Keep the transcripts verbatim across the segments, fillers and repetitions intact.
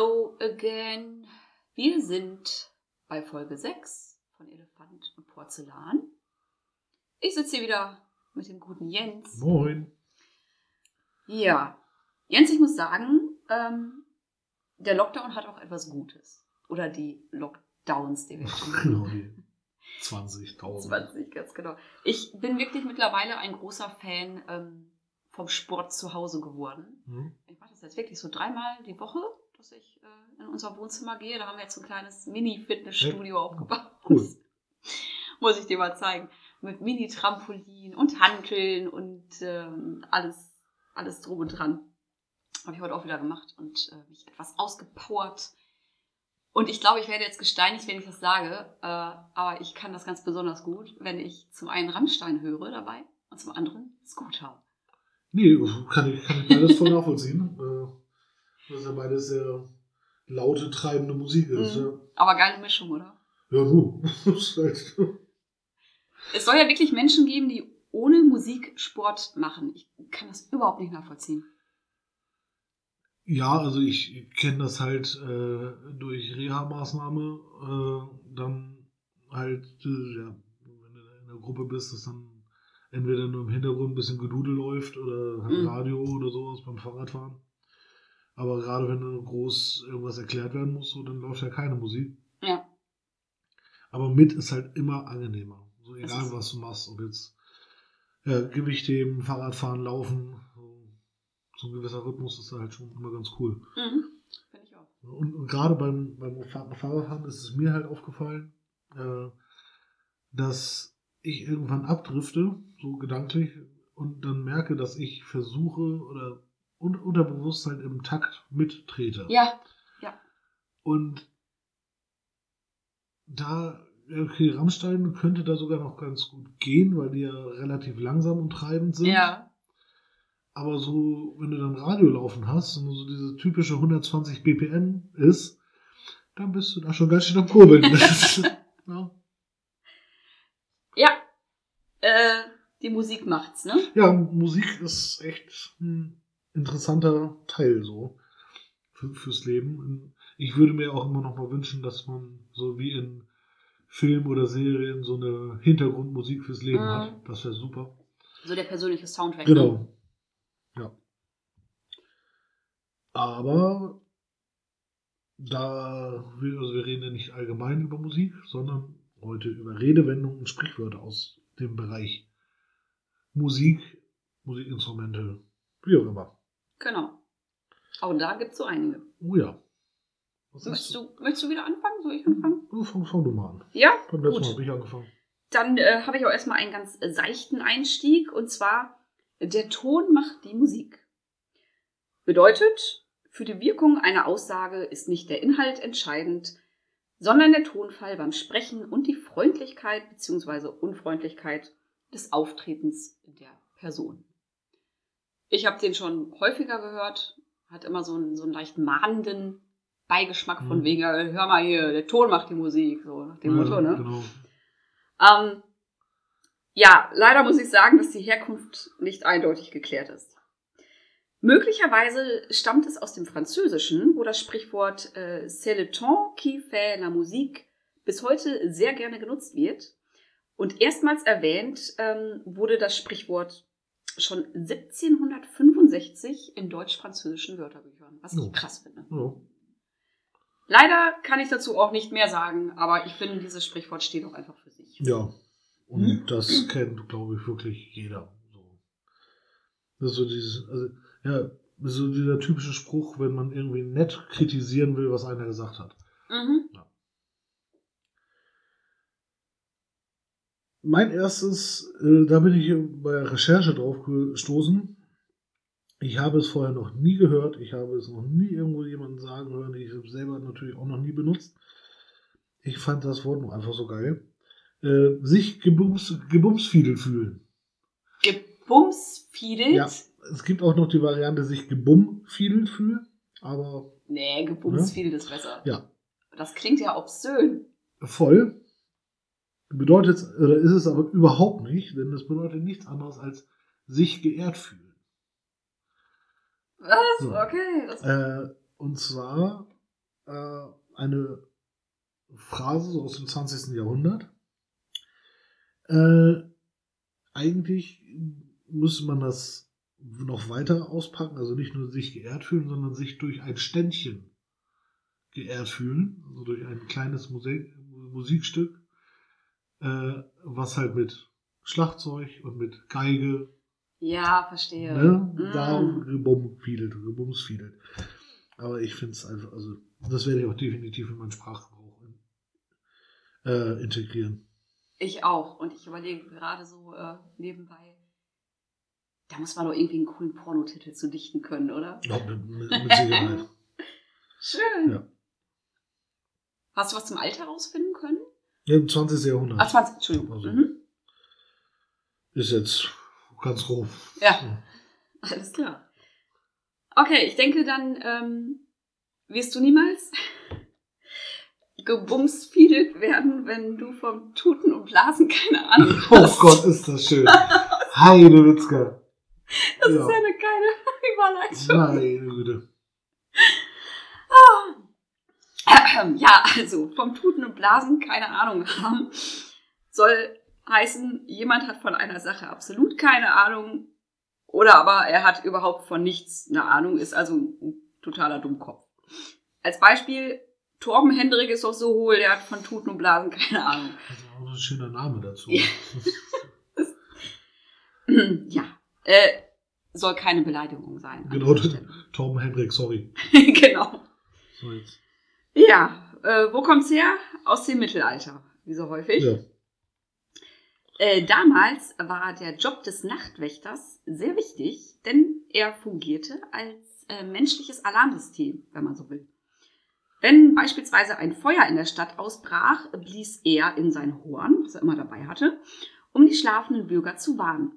Hello again. Wir sind bei Folge sechs von Elefant und Porzellan. Ich sitze hier wieder mit dem guten Jens. Moin. Ja, Jens, ich muss sagen, ähm, der Lockdown hat auch etwas Gutes. Oder die Lockdowns, die wir schon haben. zwanzigtausend. zwanzig, ganz genau. Ich bin wirklich mittlerweile ein großer Fan ähm, vom Sport zu Hause geworden. Mhm. Ich mache das jetzt wirklich so dreimal die Woche, dass ich äh, in unser Wohnzimmer gehe. Da haben wir jetzt so ein kleines Mini-Fitnessstudio ja. aufgebaut. Cool. Muss ich dir mal zeigen. Mit Mini-Trampolin und Hanteln und ähm, alles, alles drum und dran. Habe ich heute auch wieder gemacht und äh, mich etwas ausgepowert. Und ich glaube, ich werde jetzt gesteinigt, wenn ich das sage, äh, aber ich kann das ganz besonders gut, wenn ich zum einen Rammstein höre dabei und zum anderen Scooter. Nee, kann ich, kann ich beides voll nachvollziehen. äh, das ist ja beides sehr laute, treibende Musik. Ist, mhm. ja. Aber geile Mischung, oder? Ja, du. Es soll ja wirklich Menschen geben, die ohne Musik Sport machen. Ich kann das überhaupt nicht nachvollziehen. Ja, also ich kenne das halt äh, durch Reha-Maßnahme, äh, dann halt, äh, ja, wenn du in der Gruppe bist, dass dann entweder nur im Hintergrund ein bisschen Gedudel läuft oder halt mhm. Radio oder sowas beim Fahrradfahren. Aber gerade wenn dann groß irgendwas erklärt werden muss, so, dann läuft ja keine Musik. Ja. Aber mit ist halt immer angenehmer. So, also egal was du machst, ob jetzt ja, Gewichtheben, Fahrradfahren, Laufen. So ein gewisser Rhythmus ist da halt schon immer ganz cool. Mhm, finde ich auch. Und, und gerade beim, beim Fahrradfahren ist es mir halt aufgefallen, äh, dass ich irgendwann abdrifte, so gedanklich, und dann merke, dass ich versuche oder un- unterbewusst halt im Takt mittrete. Ja, ja. Und da, okay, Rammstein könnte da sogar noch ganz gut gehen, weil die ja relativ langsam und treibend sind. Ja. Aber so, wenn du dann Radio laufen hast und so diese typische hundertzwanzig B P M ist, dann bist du da schon ganz schön am Kurbeln. ja, ja. Äh, die Musik macht's, ne? Ja, Musik ist echt ein interessanter Teil so für, fürs Leben. Ich würde mir auch immer noch mal wünschen, dass man so wie in Filmen oder Serien so eine Hintergrundmusik fürs Leben mhm. hat. Das wäre super. So der persönliche Soundtrack. Genau. Ne? Ja. Aber da, wir, also wir reden ja nicht allgemein über Musik, sondern heute über Redewendungen und Sprichwörter aus dem Bereich Musik, Musikinstrumente, wie auch immer. Genau. Auch da gibt es so einige. Oh ja. Möchtest du, möchtest du wieder anfangen? Soll ich anfangen? Oh, fang, fang du mal an. Ja? Beim letzten Mal habe ich angefangen. Dann äh, habe ich auch erstmal einen ganz seichten Einstieg und zwar: Der Ton macht die Musik. Bedeutet, für die Wirkung einer Aussage ist nicht der Inhalt entscheidend, sondern der Tonfall beim Sprechen und die Freundlichkeit bzw. Unfreundlichkeit des Auftretens der Person. Ich habe den schon häufiger gehört, hat immer so einen, so einen leicht mahnenden Beigeschmack mhm. von wegen, hör mal hier, der Ton macht die Musik, so nach dem ja, Motto, ne? Genau. Ähm, Ja, leider muss ich sagen, dass die Herkunft nicht eindeutig geklärt ist. Möglicherweise stammt es aus dem Französischen, wo das Sprichwort äh, C'est le temps qui fait la musique bis heute sehr gerne genutzt wird. Und erstmals erwähnt ähm, wurde das Sprichwort schon siebzehnhundertfünfundsechzig in deutsch-französischen Wörterbüchern, was ich ja. krass finde. Ja. Leider kann ich dazu auch nicht mehr sagen, aber ich finde, dieses Sprichwort steht auch einfach für sich. Ja. Und das kennt, glaube ich, wirklich jeder. So. Das ist so dieses, also, ja, so dieser typische Spruch, wenn man irgendwie nett kritisieren will, was einer gesagt hat. Mhm. Ja. Mein erstes, äh, da bin ich bei der Recherche drauf gestoßen. Ich habe es vorher noch nie gehört. Ich habe es noch nie irgendwo jemandem sagen hören. Ich habe es selber natürlich auch noch nie benutzt. Ich fand das Wort nur einfach so geil. Äh, sich gebums, gebumsfiedelt fühlen. Gebumsfiedelt? Ja, es gibt auch noch die Variante, sich gebummfiedelt fühlen, aber... Nee, gebumsfiedelt ja. ist besser. Ja. Das klingt ja obszön. Voll. Bedeutet, oder ist es aber überhaupt nicht, denn das bedeutet nichts anderes als sich geehrt fühlen. Was? So. Okay. Das... Äh, und zwar äh, eine Phrase so aus dem zwanzigsten. Jahrhundert. Äh, eigentlich müsste man das noch weiter auspacken, also nicht nur sich geehrt fühlen, sondern sich durch ein Ständchen geehrt fühlen, also durch ein kleines Musik- Musikstück, äh, was halt mit Schlagzeug und mit Geige, ja, verstehe, ne, mm. da gebumsfiedelt, gebumsfiedelt. Aber ich finde es einfach, also das werde ich auch definitiv in meinen Sprachgebrauch in, äh, integrieren. Ich auch. Und ich überlege gerade so äh, nebenbei, da muss man doch irgendwie einen coolen Pornotitel zu dichten können, oder? Ja, mit, mit Sicherheit. Schön. Ja. Hast du was zum Alter rausfinden können? Ja, im zwanzigsten. Jahrhundert. Ach, zwanzig, Entschuldigung. Also, mhm. Ist jetzt ganz grob. Ja. ja, alles klar. Okay, ich denke, dann ähm, wirst du niemals gebumsfiedelt werden, wenn du vom Tuten und Blasen keine Ahnung hast. Oh Gott, ist das schön. Heide Witzka. Das ja. ist ja eine geile Überleitung. Meine Güte. Ah. Ja, also vom Tuten und Blasen keine Ahnung haben soll heißen, jemand hat von einer Sache absolut keine Ahnung oder aber er hat überhaupt von nichts eine Ahnung, ist also ein totaler Dummkopf. Als Beispiel, Torben Hendrik ist doch so hohl, der hat von Tuten und Blasen keine Ahnung. Das ist auch ein schöner Name dazu. ja, äh, soll keine Beleidigung sein. Genau, Torben Hendrik, sorry. genau. So jetzt. Ja, äh, wo kommt's her? Aus dem Mittelalter, wie so häufig. Ja. Äh, damals war der Job des Nachtwächters sehr wichtig, denn er fungierte als äh, menschliches Alarmsystem, wenn man so will. Wenn beispielsweise ein Feuer in der Stadt ausbrach, blies er in sein Horn, was er immer dabei hatte, um die schlafenden Bürger zu warnen.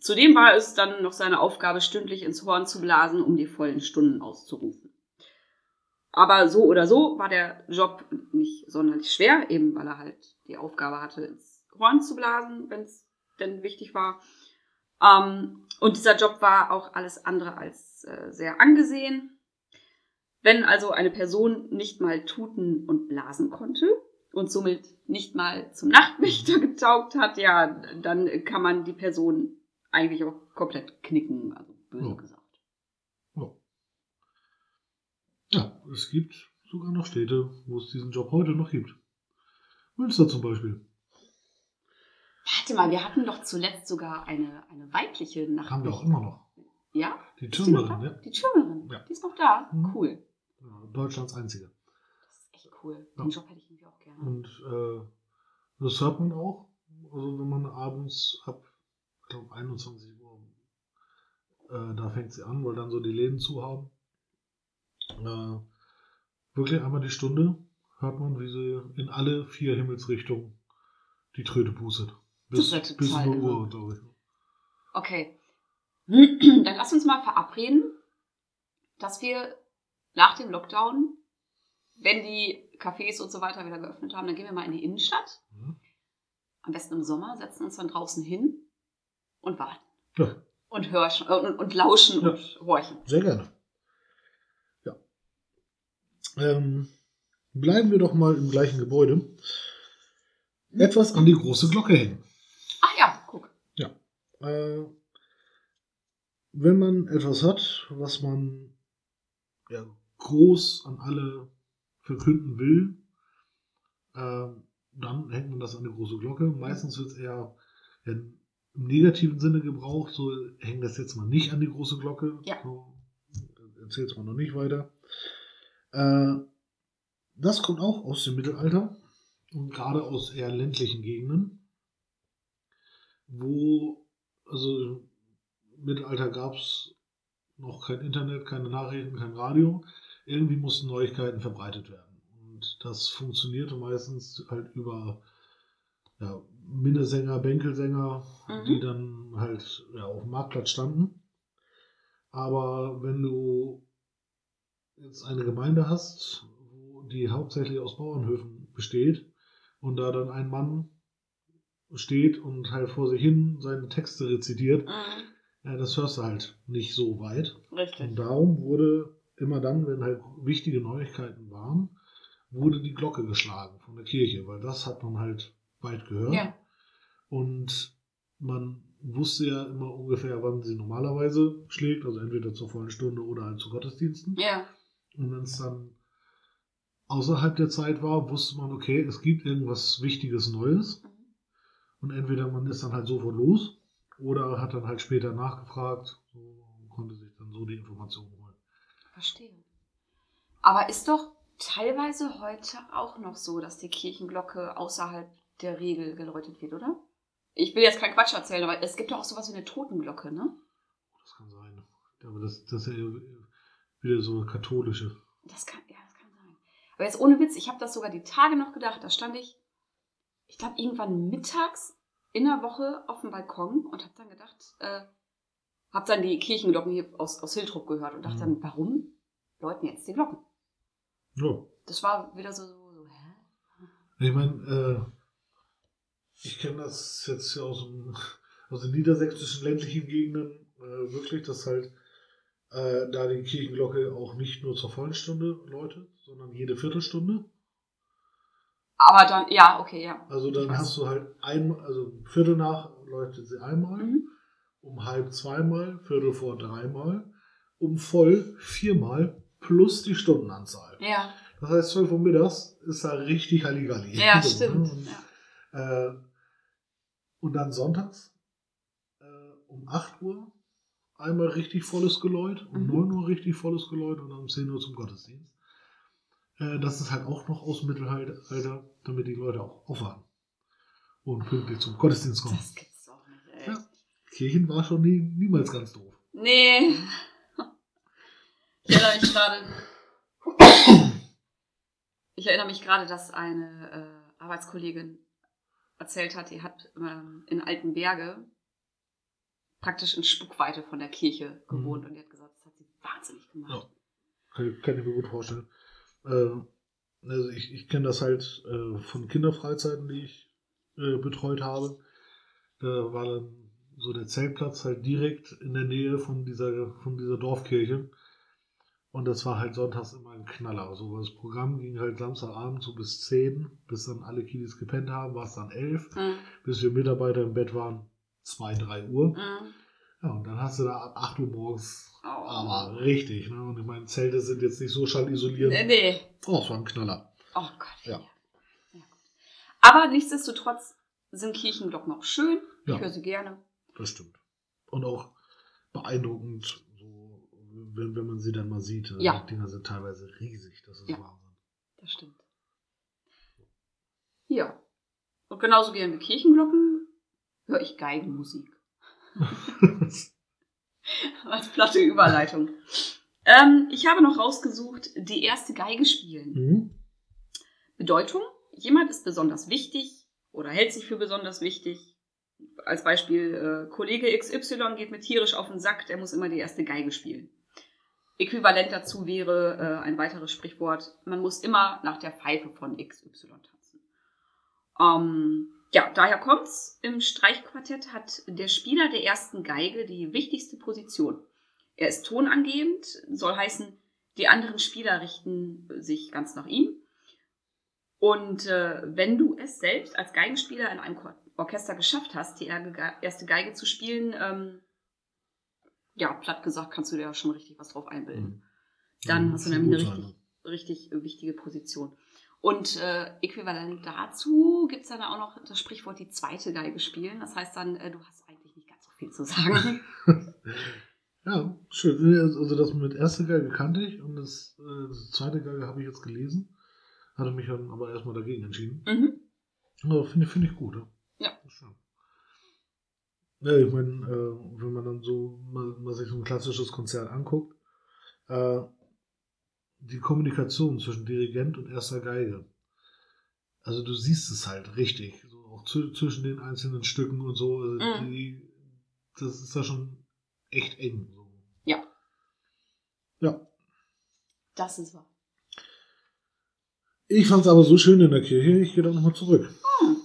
Zudem war es dann noch seine Aufgabe, stündlich ins Horn zu blasen, um die vollen Stunden auszurufen. Aber so oder so war der Job nicht sonderlich schwer, eben weil er halt die Aufgabe hatte, ins Horn zu blasen, wenn es denn wichtig war. Und dieser Job war auch alles andere als sehr angesehen. Wenn also eine Person nicht mal tuten und blasen konnte und somit nicht mal zum Nachtwächter getaugt hat, ja, dann kann man die Person eigentlich auch komplett knicken, also böse ja. gesagt. Ja. ja, es gibt sogar noch Städte, wo es diesen Job heute noch gibt. Münster zum Beispiel. Warte mal, wir hatten doch zuletzt sogar eine, eine weibliche Nachtwächter. Haben wir auch immer noch. Ja? Die Türmerin, die ja. Die Türmerin, ja. die ist noch da. Mhm. Cool. Deutschlands einzige. Das ist echt cool. Den ja. Job hätte ich irgendwie auch gerne. Und äh, das hört man auch. Also wenn man abends ab, ich glaube, einundzwanzig Uhr, äh, da fängt sie an, weil dann so die Läden zu haben. Äh, wirklich einmal die Stunde hört man, wie sie in alle vier Himmelsrichtungen die Tröte pustet. Bis, das ist bis eine Uhr, glaube ich. Okay. Dann lass uns mal verabreden, dass wir nach dem Lockdown, wenn die Cafés und so weiter wieder geöffnet haben, dann gehen wir mal in die Innenstadt. Mhm. Am besten im Sommer, setzen uns dann draußen hin und warten. Ja. Und, hörschen, äh, und, und lauschen ja. und horchen. Sehr gerne. Ja. Ähm, bleiben wir doch mal im gleichen Gebäude. Etwas an die große Glocke hängen. Ach ja, guck. Ja. Äh, wenn man etwas hat, was man ja, groß an alle verkünden will, äh, dann hängt man das an eine große Glocke. Meistens wird es eher ja, im negativen Sinne gebraucht. So hängt das jetzt mal nicht an die große Glocke. Ja. So, erzählt es mal noch nicht weiter. Äh, das kommt auch aus dem Mittelalter und gerade aus eher ländlichen Gegenden, wo also im Mittelalter gab es noch kein Internet, keine Nachrichten, kein Radio. Irgendwie mussten Neuigkeiten verbreitet werden. Und das funktionierte meistens halt über ja, Minnesänger, Bänkelsänger, mhm. die dann halt ja, auf dem Marktplatz standen. Aber wenn du jetzt eine Gemeinde hast, die hauptsächlich aus Bauernhöfen besteht und da dann ein Mann steht und halt vor sich hin seine Texte rezitiert, mhm. Ja, das hörst du halt nicht so weit. Richtig. Und darum wurde immer dann, wenn halt wichtige Neuigkeiten waren, wurde die Glocke geschlagen von der Kirche, weil das hat man halt weit gehört. Ja. Und man wusste ja immer ungefähr, wann sie normalerweise schlägt, also entweder zur vollen Stunde oder halt zu Gottesdiensten. Ja. Und wenn es dann außerhalb der Zeit war, wusste man, okay, es gibt irgendwas Wichtiges Neues. Und entweder man ist dann halt sofort los oder hat dann halt später nachgefragt, so, und konnte sich dann so die Informationen holen. Verstehe. Aber ist doch teilweise heute auch noch so, dass die Kirchenglocke außerhalb der Regel geläutet wird, oder? Ich will jetzt keinen Quatsch erzählen, aber es gibt doch auch sowas wie eine Totenglocke, ne? Das kann sein. Aber das, das ist ja wieder so eine katholische. Das kann, ja, das kann sein. Aber jetzt ohne Witz, ich habe das sogar die Tage noch gedacht. Da stand ich, ich glaube, irgendwann mittags in der Woche auf dem Balkon und habe dann gedacht, äh, habe dann die Kirchenglocken hier aus, aus Hiltrup gehört und dachte mhm. dann, warum läuten jetzt die Glocken? Ja. Das war wieder so, so, so hä? Ich meine, äh, ich kenne das jetzt ja aus, dem, aus den niedersächsischen ländlichen Gegenden äh, wirklich, dass halt äh, da die Kirchenglocke auch nicht nur zur vollen Stunde läutet, sondern jede Viertelstunde. Aber dann, ja, okay, ja. Also dann hast du halt einmal, also Viertel nach läutet sie einmal, mhm. um halb zweimal, Viertel vor dreimal, um voll viermal plus die Stundenanzahl. Ja. Das heißt, zwölf Uhr mittags ist da richtig Halligalli. Ja, so, stimmt. Ne? Und, ja. Äh, und dann sonntags äh, um acht Uhr einmal richtig volles Geläut, um mhm. neun Uhr richtig volles Geläut und dann um zehn Uhr zum Gottesdienst. Das ist halt auch noch aus dem Mittelalter, damit die Leute auch aufwachen und pünktlich zum Gottesdienst kommen. Das gibt's doch nicht, ey. Ja, Kirchen war schon nie, niemals ganz doof. Nee. Ich erinnere mich gerade, ich erinnere mich gerade, dass eine äh, Arbeitskollegin erzählt hat, die hat ähm, in Altenberge praktisch in Spuckweite von der Kirche gewohnt mhm. und die hat gesagt, das hat sie wahnsinnig gemacht. Ja, kann ich, kann ich mir gut vorstellen. Also ich, ich kenne das halt äh, von Kinderfreizeiten, die ich äh, betreut habe. Da war dann so der Zeltplatz halt direkt in der Nähe von dieser, von dieser Dorfkirche. Und das war halt sonntags immer ein Knaller. Also das Programm ging halt Samstagabend so bis zehn, bis dann alle Kiddies gepennt haben, war es dann elf, mhm. bis wir Mitarbeiter im Bett waren, zwei, drei Uhr. Mhm. Ja, und dann hast du da ab acht Uhr morgens oh. aber richtig, ne? Und ich meine, Zelte sind jetzt nicht so schallisolierend. Nee, nee. Oh, das war ein Knaller. Oh Gott. Ja. Ja. Ja, gut. Aber nichtsdestotrotz sind Kirchenglocken auch schön. Ich ja. höre sie gerne. Das stimmt. Und auch beeindruckend, so, wenn, wenn man sie dann mal sieht. Ja. Die Dinger sind teilweise riesig. Das ist ja. Wahnsinn. Das stimmt. Ja. Und genauso gerne mit Kirchenglocken höre ich Geigenmusik. Als platte Überleitung. ähm, ich habe noch rausgesucht, die erste Geige spielen. Mhm. Bedeutung, jemand ist besonders wichtig oder hält sich für besonders wichtig. Als Beispiel, äh, Kollege X Y geht mir tierisch auf den Sack, der muss immer die erste Geige spielen. Äquivalent dazu wäre äh, ein weiteres Sprichwort, man muss immer nach der Pfeife von X Y tanzen. Ähm... Ja, daher kommt's. Im Streichquartett hat der Spieler der ersten Geige die wichtigste Position. Er ist tonangebend, soll heißen, die anderen Spieler richten sich ganz nach ihm. Und äh, wenn du es selbst als Geigenspieler in einem Orchester geschafft hast, die erste Geige zu spielen, ähm, ja, platt gesagt, kannst du dir ja schon richtig was drauf einbilden. Dann ja, hast du nämlich eine richtig, richtig wichtige Position. Und äh, äquivalent dazu gibt es dann auch noch das Sprichwort, die zweite Geige spielen. Das heißt dann, äh, du hast eigentlich nicht ganz so viel zu sagen. Ja, schön. Also das mit erste Geige kannte ich und das, äh, das zweite Geige habe ich jetzt gelesen. Hatte mich dann aber erstmal dagegen entschieden. Mhm. Aber finde find ich gut. Ja. Ja. Schön. Ja, ich meine, äh, wenn man dann so mal, mal sich so ein klassisches Konzert anguckt, äh, die Kommunikation zwischen Dirigent und erster Geige. Also du siehst es halt richtig. So auch zu, zwischen den einzelnen Stücken und so. Also mhm. die, das ist da schon echt eng. So. Ja. Ja. Das ist wahr. Ich fand es aber so schön in der Kirche, ich gehe da nochmal zurück. Mhm.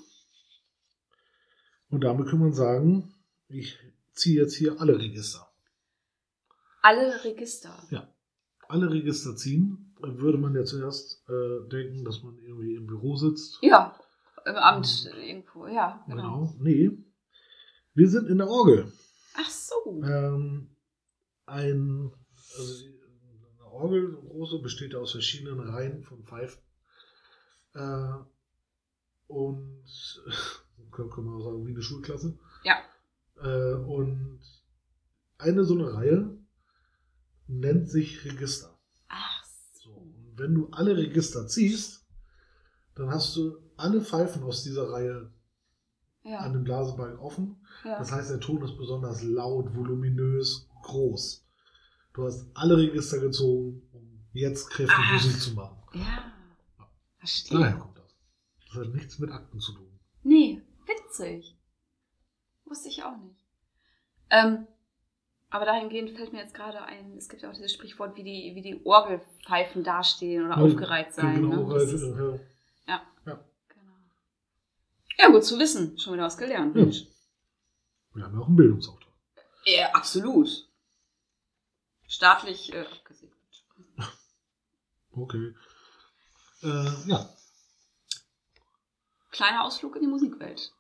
Und damit kann man sagen, ich ziehe jetzt hier alle Register. Alle Register? Ja. alle Register ziehen, dann würde man ja zuerst äh, denken, dass man irgendwie im Büro sitzt. Ja, im Amt ähm, irgendwo, ja. Genau. genau, nee. Wir sind in der Orgel. Ach so. Ähm, ein, also eine Orgel, eine große, besteht aus verschiedenen Reihen von Pfeifen. Äh, und, kann man auch sagen, wie eine Schulklasse. Ja. Äh, und eine so eine Reihe nennt sich Register. Ach so. Und wenn du alle Register ziehst, dann hast du alle Pfeifen aus dieser Reihe ja. an dem Blasebalg offen. Ja. Das heißt, der Ton ist besonders laut, voluminös, groß. Du hast alle Register gezogen, um jetzt kräftig Ach. Musik zu machen. Ja, verstehe. Daher kommt das. Das hat nichts mit Akten zu tun. Nee, witzig. Wusste ich auch nicht. Ähm, aber dahingehend fällt mir jetzt gerade ein, es gibt ja auch dieses Sprichwort, wie die, wie die Orgelpfeifen dastehen oder ja, aufgereiht sein. Genau, ne? das ist, ja. Ja. Ja. Genau. Ja, gut zu wissen. Schon wieder was gelernt. Ja. Mensch. Wir haben ja auch einen Bildungsauftrag. Ja, absolut. Staatlich äh, abgesegnet. Okay. Äh, ja. Kleiner Ausflug in die Musikwelt.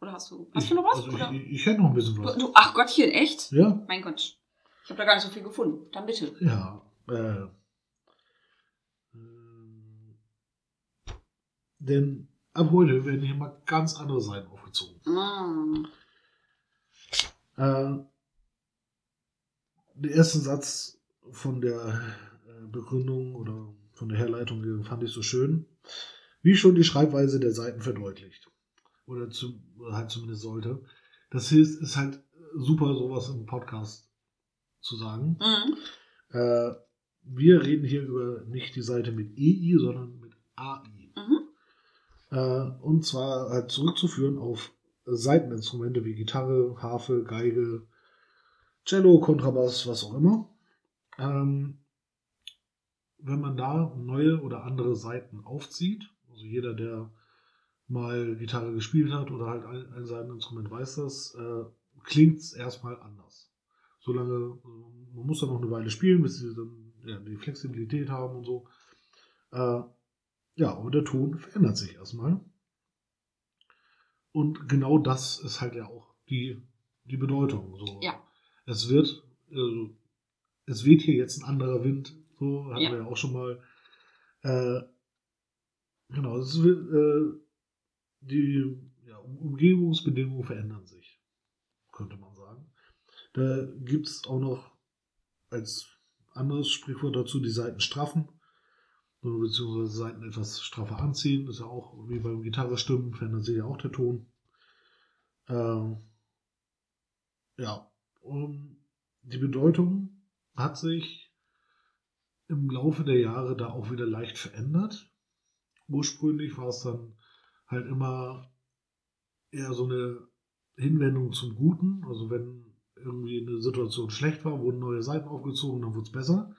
Oder hast du, hast ich, du noch was? Also oder? Ich, ich hätte noch ein bisschen was. Du, du, ach Gottchen, echt? Ja. Mein Gott. Ich habe da gar nicht so viel gefunden. Dann bitte. Ja. Äh, äh, denn ab heute werden hier mal ganz andere Seiten aufgezogen. Mm. Äh, den ersten Satz von der Begründung oder von der Herleitung fand ich so schön. Wie schon die Schreibweise der Seiten verdeutlicht. Oder, zu, oder halt zumindest sollte. Das ist, ist halt super, sowas im Podcast zu sagen. Mhm. Äh, wir reden hier über nicht die Seite mit E I, sondern mit A I. Mhm. Äh, und zwar halt zurückzuführen auf Seiteninstrumente wie Gitarre, Harfe, Geige, Cello, Kontrabass, was auch immer. Ähm, wenn man da neue oder andere Seiten aufzieht, also jeder, der mal Gitarre gespielt hat oder halt ein, ein Seiteninstrument weiß das, äh, klingt es erstmal anders. Solange, man muss dann noch eine Weile spielen, bis sie dann ja, die Flexibilität haben und so. Äh, ja, aber der Ton verändert sich erstmal. Und genau das ist halt ja auch die, die Bedeutung. So. Ja. Es wird, also, es weht hier jetzt ein anderer Wind, so hatten ja. wir ja auch schon mal. Äh, genau, es wird, äh, Die ja, Umgebungsbedingungen verändern sich, könnte man sagen. Da gibt es auch noch als anderes Sprichwort dazu, die Saiten straffen, beziehungsweise Saiten etwas straffer anziehen. Das ist ja auch wie beim Gitarrestimmen, verändert sich ja auch der Ton. Ähm, ja, und die Bedeutung hat sich im Laufe der Jahre da auch wieder leicht verändert. Ursprünglich war es dann halt immer eher so eine Hinwendung zum Guten. Also wenn irgendwie eine Situation schlecht war, wurden neue Seiten aufgezogen, dann wurde es besser.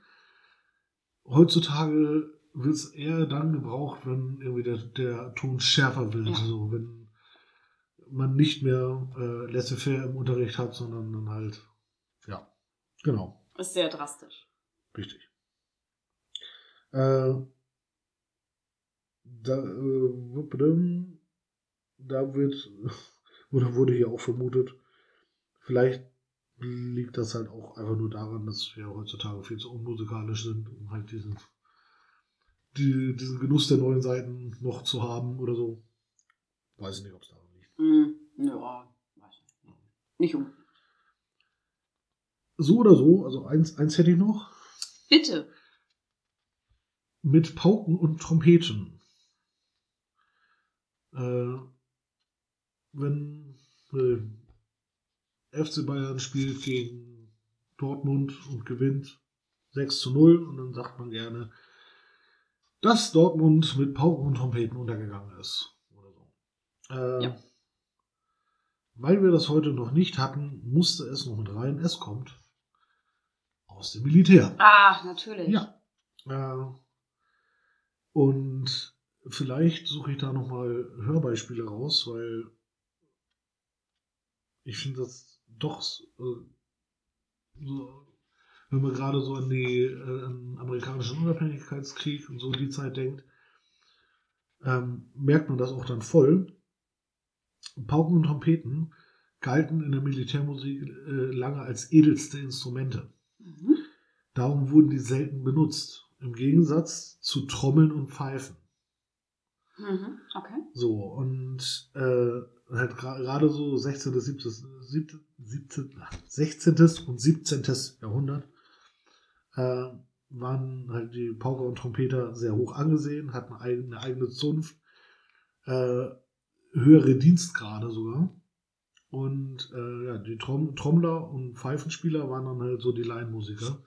Heutzutage wird es eher dann gebraucht, wenn irgendwie der, der Ton schärfer wird. Ja. Also wenn man nicht mehr äh, laissez-faire im Unterricht hat, sondern dann halt, ja, genau. Ist sehr drastisch. Richtig. Äh, Da, äh, da wird, oder wurde hier auch vermutet, vielleicht liegt das halt auch einfach nur daran, dass wir heutzutage viel zu unmusikalisch sind, um halt diesen, die, diesen Genuss der neuen Seiten noch zu haben oder so. Weiß ich nicht, ob es daran liegt. Mm, ja, weiß ich nicht. Nicht um. So oder so, also eins, eins hätte ich noch. Bitte. Mit Pauken und Trompeten. Äh, wenn äh, F C Bayern spielt gegen Dortmund und gewinnt sechs zu null und dann sagt man gerne, dass Dortmund mit Pauken und Trompeten untergegangen ist. Oder so. äh, ja. Weil wir das heute noch nicht hatten, musste es noch mit rein. Es kommt aus dem Militär. Ah, natürlich. Ja. Äh, und vielleicht suche ich da nochmal Hörbeispiele raus, weil ich finde das doch so, wenn man gerade so an die äh, an amerikanischen Unabhängigkeitskrieg und so die Zeit denkt, ähm, merkt man das auch dann voll. Pauken und Trompeten galten in der Militärmusik äh, lange als edelste Instrumente. Mhm. Darum wurden die selten benutzt, im Gegensatz zu Trommeln und Pfeifen. Mhm. Okay. So, und äh, halt gerade so sechzehnten, siebzehnten und siebzehnten Jahrhundert äh, waren halt die Pauker und Trompeter sehr hoch angesehen, hatten eine eigene Zunft, äh, höhere Dienstgrade sogar. Und äh, ja, die Trom- Trommler und Pfeifenspieler waren dann halt so die Laienmusiker.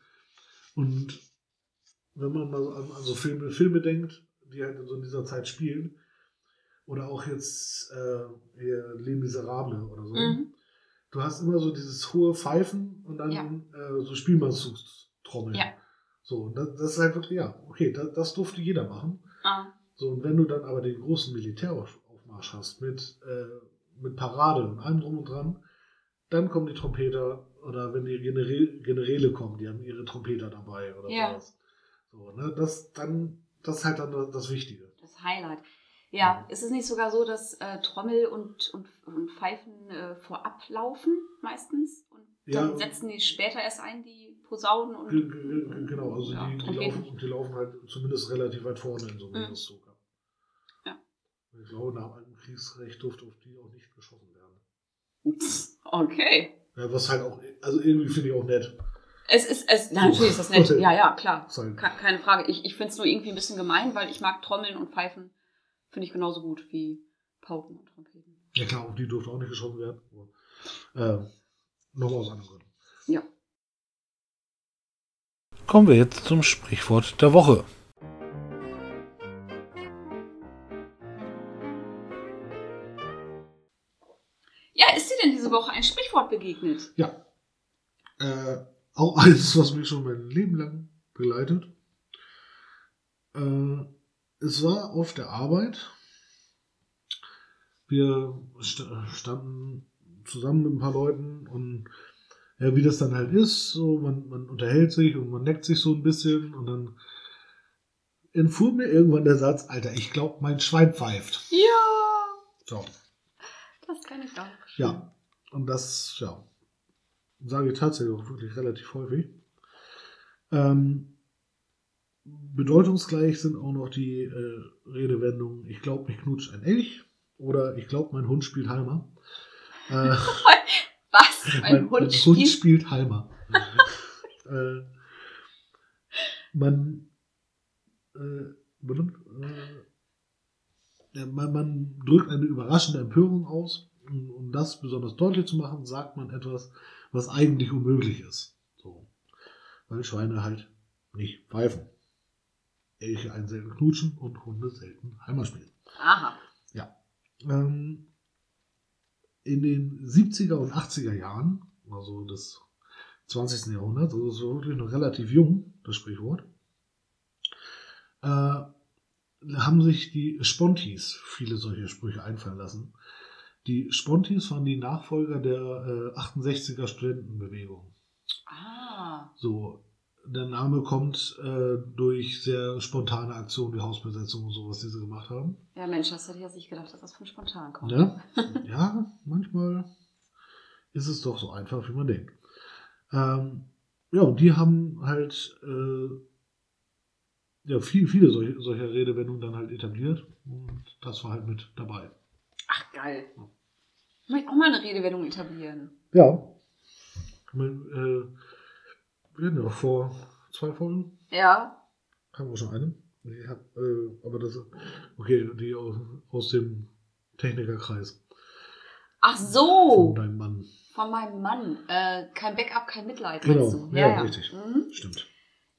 Und wenn man mal so an, an so Filme, Filme denkt, die halt so in dieser Zeit spielen, oder auch jetzt äh, hier Les Misérables oder so, mhm. du hast immer so dieses hohe Pfeifen und dann ja. äh, so Spielmannstrommeln. Ja. So, und das, das ist halt wirklich, ja, okay, das, das durfte jeder machen. Ah. So, und wenn du dann aber den großen Militäraufmarsch hast mit äh, mit Parade und allem drum und dran, dann kommen die Trompeter, oder wenn die Generä- Generäle kommen, die haben ihre Trompeter dabei oder yeah. sowas. So, ne? Das dann, das ist halt dann das Wichtige. Das Highlight. Ja, ja. Ist es nicht sogar so, dass äh, Trommel und, und, und Pfeifen äh, vorab laufen meistens? Und dann ja, setzen die später erst ein, die Posaunen und g- g- Genau, also ja, die, die, laufen, die laufen halt zumindest relativ weit vorne in so einem mhm. Zug. Ich glaube, nach altem Kriegsrecht durfte auf die auch nicht geschossen werden. Okay. Ja, was halt auch, also irgendwie finde ich auch nett. Es ist, es, na, natürlich ist das nett. Ja, ja, klar. Keine Frage. Ich, ich finde es nur irgendwie ein bisschen gemein, weil ich mag Trommeln und Pfeifen, finde ich genauso gut wie Pauken und Trompeten. Ja, klar, auf die durfte auch nicht geschossen werden. Aber, äh, nochmal aus anderen Gründen. Ja. Kommen wir jetzt zum Sprichwort der Woche. Woche ein Sprichwort begegnet. Ja. Äh, auch eins, was mich schon mein Leben lang begleitet. Äh, es war auf der Arbeit. Wir st- standen zusammen mit ein paar Leuten und ja, wie das dann halt ist, so man, man unterhält sich und man neckt sich so ein bisschen und dann entfuhr mir irgendwann der Satz, Alter, ich glaube, mein Schwein pfeift. Ja. So. Das kann ich auch. Ja. Und das, ja, sage ich tatsächlich auch wirklich relativ häufig. Ähm, bedeutungsgleich sind auch noch die äh, Redewendungen, ich glaube, mich knutscht ein Elch oder ich glaube, mein Hund spielt Halma. Äh, Was? Mein, mein Hund, spiel- Hund spielt Halma. äh, man, äh, äh, man, man drückt eine überraschende Empörung aus. Um das besonders deutlich zu machen, sagt man etwas, was eigentlich unmöglich ist. So. Weil Schweine halt nicht pfeifen. Elche einen selten knutschen und Hunde selten Halma spielen. Aha. Ja. Ähm, in den siebziger und achtziger Jahren, also des zwanzigsten Jahrhunderts, also das war wirklich noch relativ jung, das Sprichwort, äh, haben sich die Spontis viele solche Sprüche einfallen lassen. Die Spontis waren die Nachfolger der äh, achtundsechziger Studentenbewegung. Ah. So, der Name kommt äh, durch sehr spontane Aktionen wie Hausbesetzung und sowas, die sie gemacht haben. Ja, Mensch, das hätte ich jetzt nicht gedacht, dass das von spontan kommt. Ja, ja, manchmal ist es doch so einfach, wie man denkt. Ähm, ja, und die haben halt äh, ja, viel, viele solche, solcher Redewendungen dann halt etabliert und das war halt mit dabei. Ach, geil. Ich möchte auch mal eine Redewendung etablieren. Ja. Wir hatten ja auch vor zwei Folgen. Ja. Haben wir schon eine. Ich hab, äh, aber das, okay, die aus, aus dem Technikerkreis. Ach so. Von deinem Mann. Von meinem Mann. Äh, kein Backup, kein Mitleid. Genau, so. ja, ja, ja, richtig. Mhm. Stimmt.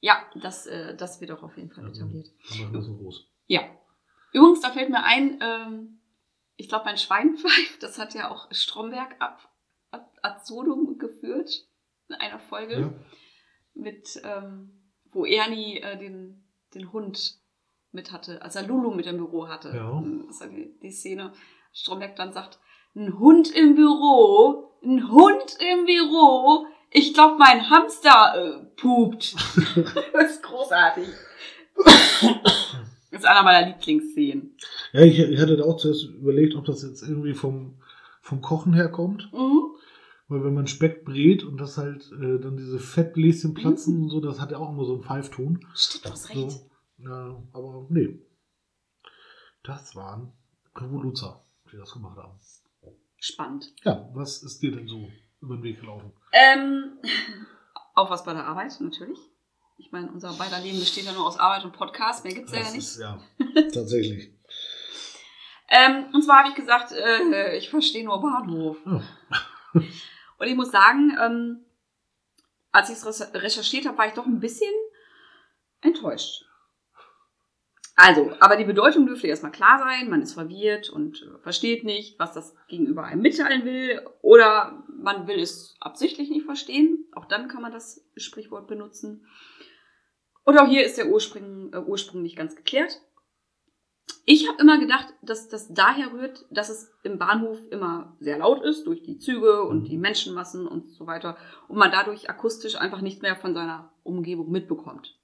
Ja, das, äh, das wird auch auf jeden Fall etabliert. Aber das ist so groß. Ja. Übrigens, da fällt mir ein, ähm, ich glaube, mein Schwein pfeift, das hat ja auch Stromberg ab, ab, ab Sodom geführt, in einer Folge, ja. mit, ähm, wo Ernie äh, den, den Hund mit hatte, als er Lulu mit im Büro hatte. Ja. Das war die, die Szene. Stromberg dann sagt, ein Hund im Büro, ein Hund im Büro, Ich glaube, mein Hamster äh, pupt. Das ist großartig. Das ist einer meiner Lieblingsszenen. Ja, ich, ich hatte da auch zuerst überlegt, ob das jetzt irgendwie vom, vom Kochen herkommt. Mhm. Weil wenn man Speck brät und das halt äh, dann diese Fettbläschen platzen mhm. und so, das hat ja auch immer so einen Pfeifton. Stimmt, du hast recht. So, ja, aber nee. Das waren Revoluzer, die das gemacht haben. Spannend. Ja, was ist dir denn so über den Weg gelaufen? Ähm, auch was bei der Arbeit, natürlich. Ich meine, unser beider Leben besteht ja nur aus Arbeit und Podcast. Mehr gibt es ja nicht. Ist, ja, tatsächlich. ähm, und zwar habe ich gesagt, äh, ich verstehe nur Bahnhof. Ja. Und ich muss sagen, ähm, als ich es recherchiert habe, war ich doch ein bisschen enttäuscht. Also, aber die Bedeutung dürfte erstmal klar sein. Man ist verwirrt und versteht nicht, was das Gegenüber einem mitteilen will. Oder man will es absichtlich nicht verstehen. Auch dann kann man das Sprichwort benutzen. Und auch hier ist der Ursprung, äh, Ursprung nicht ganz geklärt. Ich habe immer gedacht, dass das daher rührt, dass es im Bahnhof immer sehr laut ist, durch die Züge und die Menschenmassen und so weiter. Und man dadurch akustisch einfach nichts mehr von seiner Umgebung mitbekommt.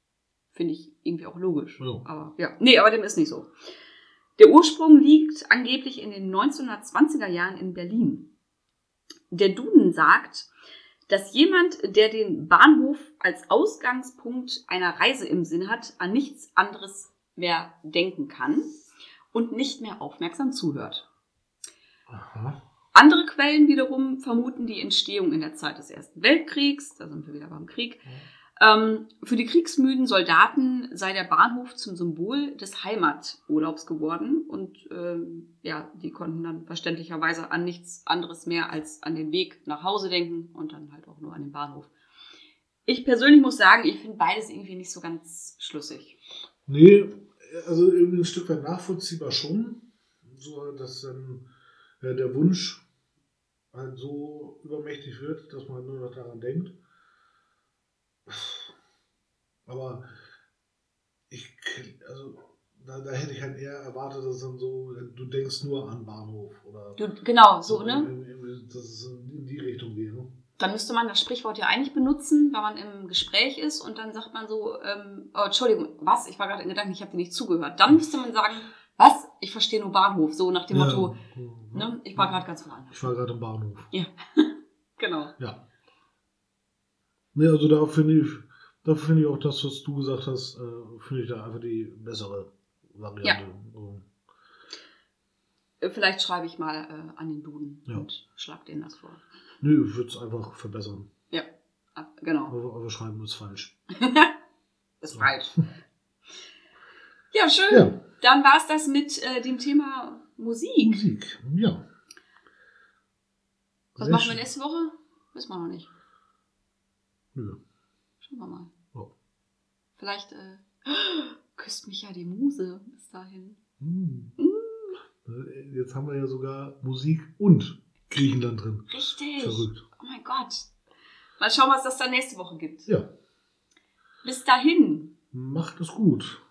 Finde ich irgendwie auch logisch. Ja. Aber ja, nee, aber dem ist nicht so. Der Ursprung liegt angeblich in den neunzehnhundertzwanziger Jahren in Berlin. Der Duden sagt, dass jemand, der den Bahnhof als Ausgangspunkt einer Reise im Sinn hat, an nichts anderes mehr denken kann und nicht mehr aufmerksam zuhört. Aha. Andere Quellen wiederum vermuten die Entstehung in der Zeit des Ersten Weltkriegs, da sind wir wieder beim Krieg. Ja. Für die kriegsmüden Soldaten sei der Bahnhof zum Symbol des Heimaturlaubs geworden und ähm, ja, die konnten dann verständlicherweise an nichts anderes mehr als an den Weg nach Hause denken und dann halt auch nur an den Bahnhof. Ich persönlich muss sagen, ich finde beides irgendwie nicht so ganz schlüssig. Nee, also irgendwie ein Stück weit nachvollziehbar schon, so dass dann ähm, der Wunsch halt so übermächtig wird, dass man nur noch daran denkt. Aber ich, also da, da hätte ich halt eher erwartet, dass dann so, du denkst nur an Bahnhof oder du, genau, so, so ne? In, in, dass es in die Richtung geht. Ne? Dann müsste man das Sprichwort ja eigentlich benutzen, wenn man im Gespräch ist und dann sagt man so, ähm, oh, Entschuldigung, was? Ich war gerade in Gedanken, ich habe dir nicht zugehört. Dann müsste man sagen, was? Ich verstehe nur Bahnhof, so nach dem ja, Motto, mhm. ne? Ich war gerade ganz woanders. Ich war gerade im Bahnhof. Ja, genau. Ja. Ne, also da finde ich, da finde ich auch das, was du gesagt hast, finde ich da einfach die bessere Variante. Ja. Vielleicht schreibe ich mal äh, an den Duden ja. und schlag denen das vor. Nö, nee, ich würde es einfach verbessern. Ja, genau. Aber, aber schreiben ist falsch. Ist ja. falsch. Ja, schön. Ja. Dann war es das mit äh, dem Thema Musik. Musik, ja. Was Sehr machen wir nächste Woche? Wissen wir noch nicht. Nö. Schauen wir mal. Oh. Vielleicht äh, küsst mich ja die Muse bis dahin. Mm. Mm. Jetzt haben wir ja sogar Musik und Griechenland drin. Richtig. Verrückt. Oh mein Gott. Mal schauen, was das dann nächste Woche gibt. Ja. Bis dahin. Macht es gut.